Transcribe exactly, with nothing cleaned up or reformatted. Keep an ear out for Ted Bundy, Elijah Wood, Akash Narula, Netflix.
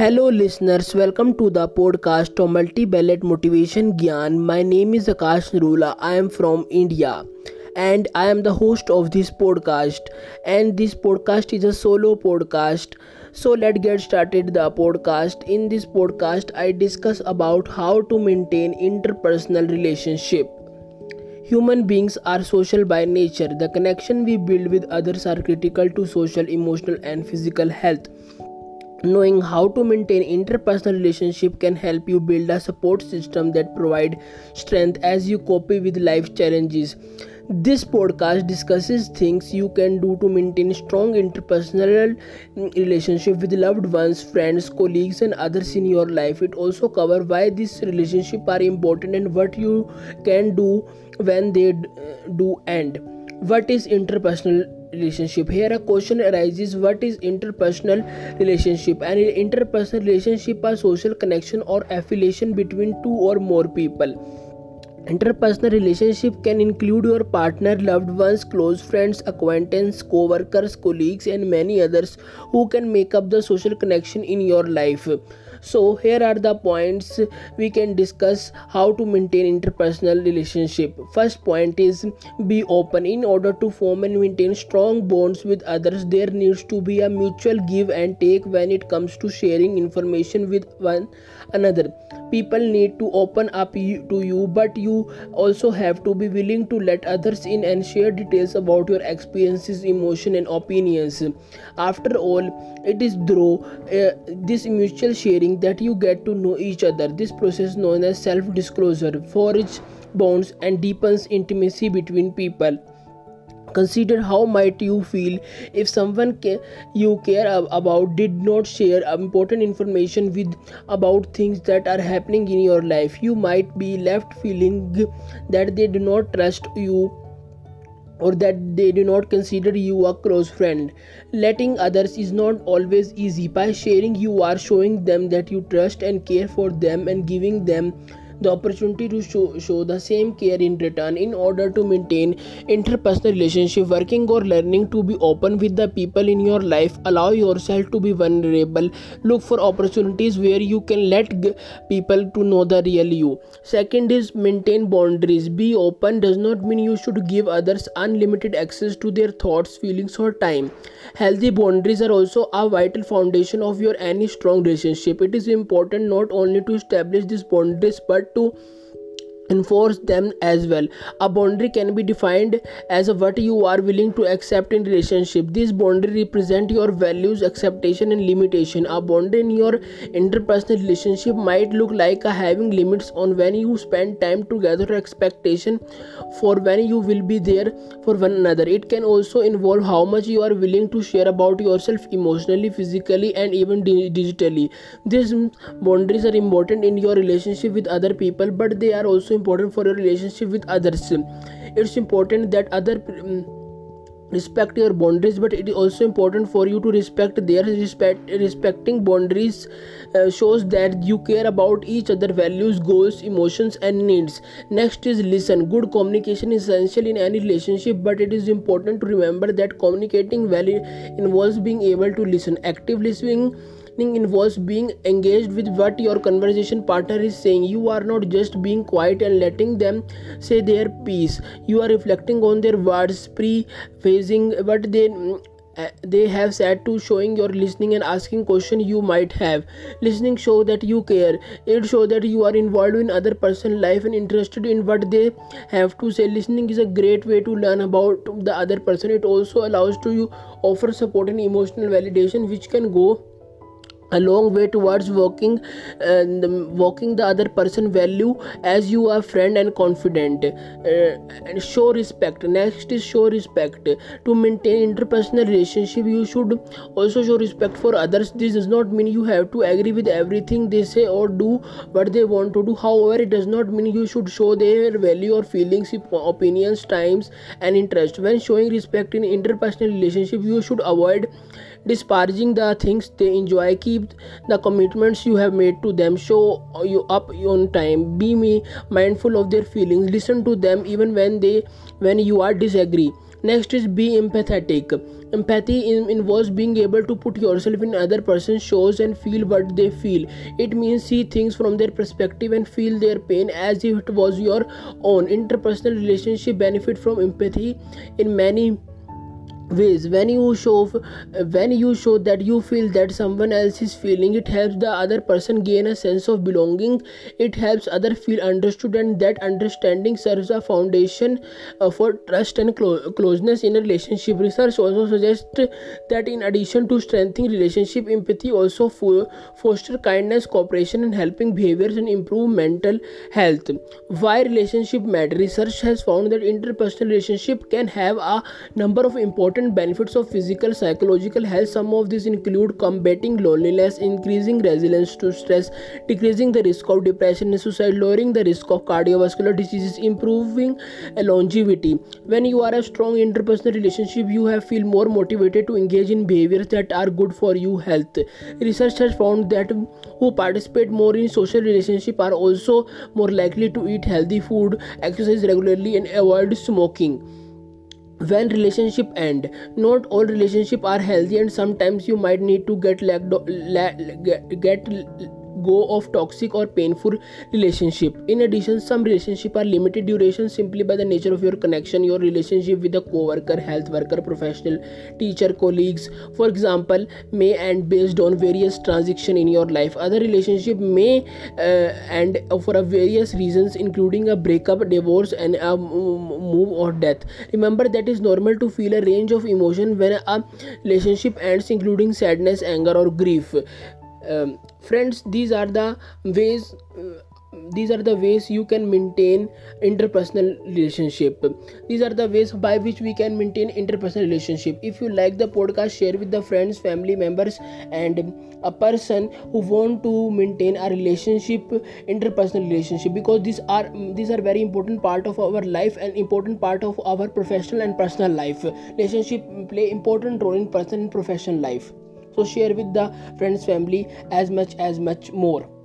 Hello listeners, welcome to the podcast of Multi-Ballad Motivation Gyan. My name is Akash Narula. I am from India and I am the host of this podcast, and this podcast is a solo podcast. So let's get started the podcast. In this podcast, I discuss about how to maintain interpersonal relationship. Human beings are social by nature. The connection we build with others are critical to social, emotional and physical health. Knowing how to maintain interpersonal relationship can help you build a support system that provide strength as you cope with life challenges. This podcast discusses things you can do to maintain strong interpersonal relationship with loved ones, friends, colleagues and others in your life. It also covers why these relationships are important and what you can do when they do end. What is interpersonal relationship? Here a question arises: what is interpersonal relationship? And interpersonal relationship are social connection or affiliation between two or more people. Interpersonal relationship can include your partner, loved ones, close friends, acquaintances, co-workers, colleagues and many others who can make up the social connection in your life. So here are the points we can discuss how to maintain interpersonal relationship. First point is be open. In order to form and maintain strong bonds with others, there needs to be a mutual give and take when it comes to sharing information with one another. People need to open up to you, but you also have to be willing to let others in and share details about your experiences, emotion and opinions. After all, it is through uh, this mutual sharing that you get to know each other. This process known as self-disclosure forges bonds and deepens intimacy between people. Consider how might you feel if someone ca- you care ab- about did not share important information with about things that are happening in your life. You might be left feeling that they do not trust you or that they do not consider you a close friend. Letting others is not always easy. By sharing, you are showing them that you trust and care for them and giving them the opportunity to show, show the same care in return. In order to maintain interpersonal relationship, working or learning to be open with the people in your life, allow yourself to be vulnerable. Look for opportunities where you can let g- people to know the real you. Second is maintain boundaries. Be open does not mean you should give others unlimited access to their thoughts, feelings or time. Healthy boundaries are also a vital foundation of your any strong relationship. It is important not only to establish these boundaries but to enforce them as well. A boundary can be defined as what you are willing to accept in relationship. These boundaries represent your values, acceptation and limitation. A boundary in your interpersonal relationship might look like having limits on when you spend time together or expectation for when you will be there for one another. It can also involve how much you are willing to share about yourself emotionally, physically and even digitally. These boundaries are important in your relationship with other people, but they are also important for your relationship with others. It's important that other respect your boundaries, but it is also important for you to respect their respect. Respecting boundaries uh, shows that you care about each other values, goals, emotions and needs. Next is listen. Good communication is essential in any relationship, but it is important to remember that communicating well involves being able to listen. Active listening involves being engaged with what your conversation partner is saying. You are not just being quiet and letting them say their piece. You are reflecting on their words, pre-phasing what they they have said to showing your listening and asking questions you might have. Listening shows that you care. It shows that you are involved in other person's life and interested in what they have to say. Listening is a great way to learn about the other person. It also allows to you offer support and emotional validation, which can go a long way towards walking and uh, walking the other person value as you are friend and confident. Uh, and show respect. Next is show respect. To maintain interpersonal relationship, you should also show respect for others. This does not mean you have to agree with everything they say or do what they want to do. However, it does not mean you should show their value or feelings, opinions, times and interest. When showing respect in interpersonal relationship, you should avoid disparaging the things they enjoy. Keep the commitments you have made to them. Show you up on time. Be mindful of their feelings. Listen to them even when they when you are disagree. Next is be empathetic. Empathy in, involves being able to put yourself in other person's shoes and feel what they feel. It means see things from their perspective and feel their pain as if it was your own. Interpersonal relationships benefit from empathy in many ways. When you show when you show that you feel that someone else is feeling, it helps the other person gain a sense of belonging. It helps others feel understood, and that understanding serves a foundation uh, for trust and clo- closeness in a relationship. Research also suggests that in addition to strengthening relationship, empathy also fo- foster kindness, cooperation, and helping behaviors, and improve mental health. Why relationship matter? Research has found that interpersonal relationship can have a number of important benefits of physical psychological health. Some of these include combating loneliness, increasing resilience to stress, decreasing the risk of depression and suicide, lowering the risk of cardiovascular diseases, improving longevity. When you are a strong interpersonal relationship, you have feel more motivated to engage in behaviors that are good for your health. Research has found that who participate more in social relationships are also more likely to eat healthy food, exercise regularly, and avoid smoking. When relationships end, not all relationships are healthy, and sometimes you might need to get let get, get go of toxic or painful relationship. In addition, some relationships are limited duration simply by the nature of your connection, your relationship with a co-worker, health worker, professional, teacher, colleagues, for example, may end based on various transactions in your life. Other relationships may uh, end for various reasons, including a breakup, divorce, and a move or death. Remember that it's normal to feel a range of emotion when a relationship ends, including sadness, anger, or grief. Um, friends, these are the ways uh, these are the ways you can maintain interpersonal relationship. These are the ways by which we can maintain interpersonal relationship. If you like the podcast, share with the friends, family members, and a person who want to maintain a relationship, interpersonal relationship, because these are these are very important part of our life and important part of our professional and personal life. Relationship play important role in personal and professional life. So share with the friends, family as much as much more.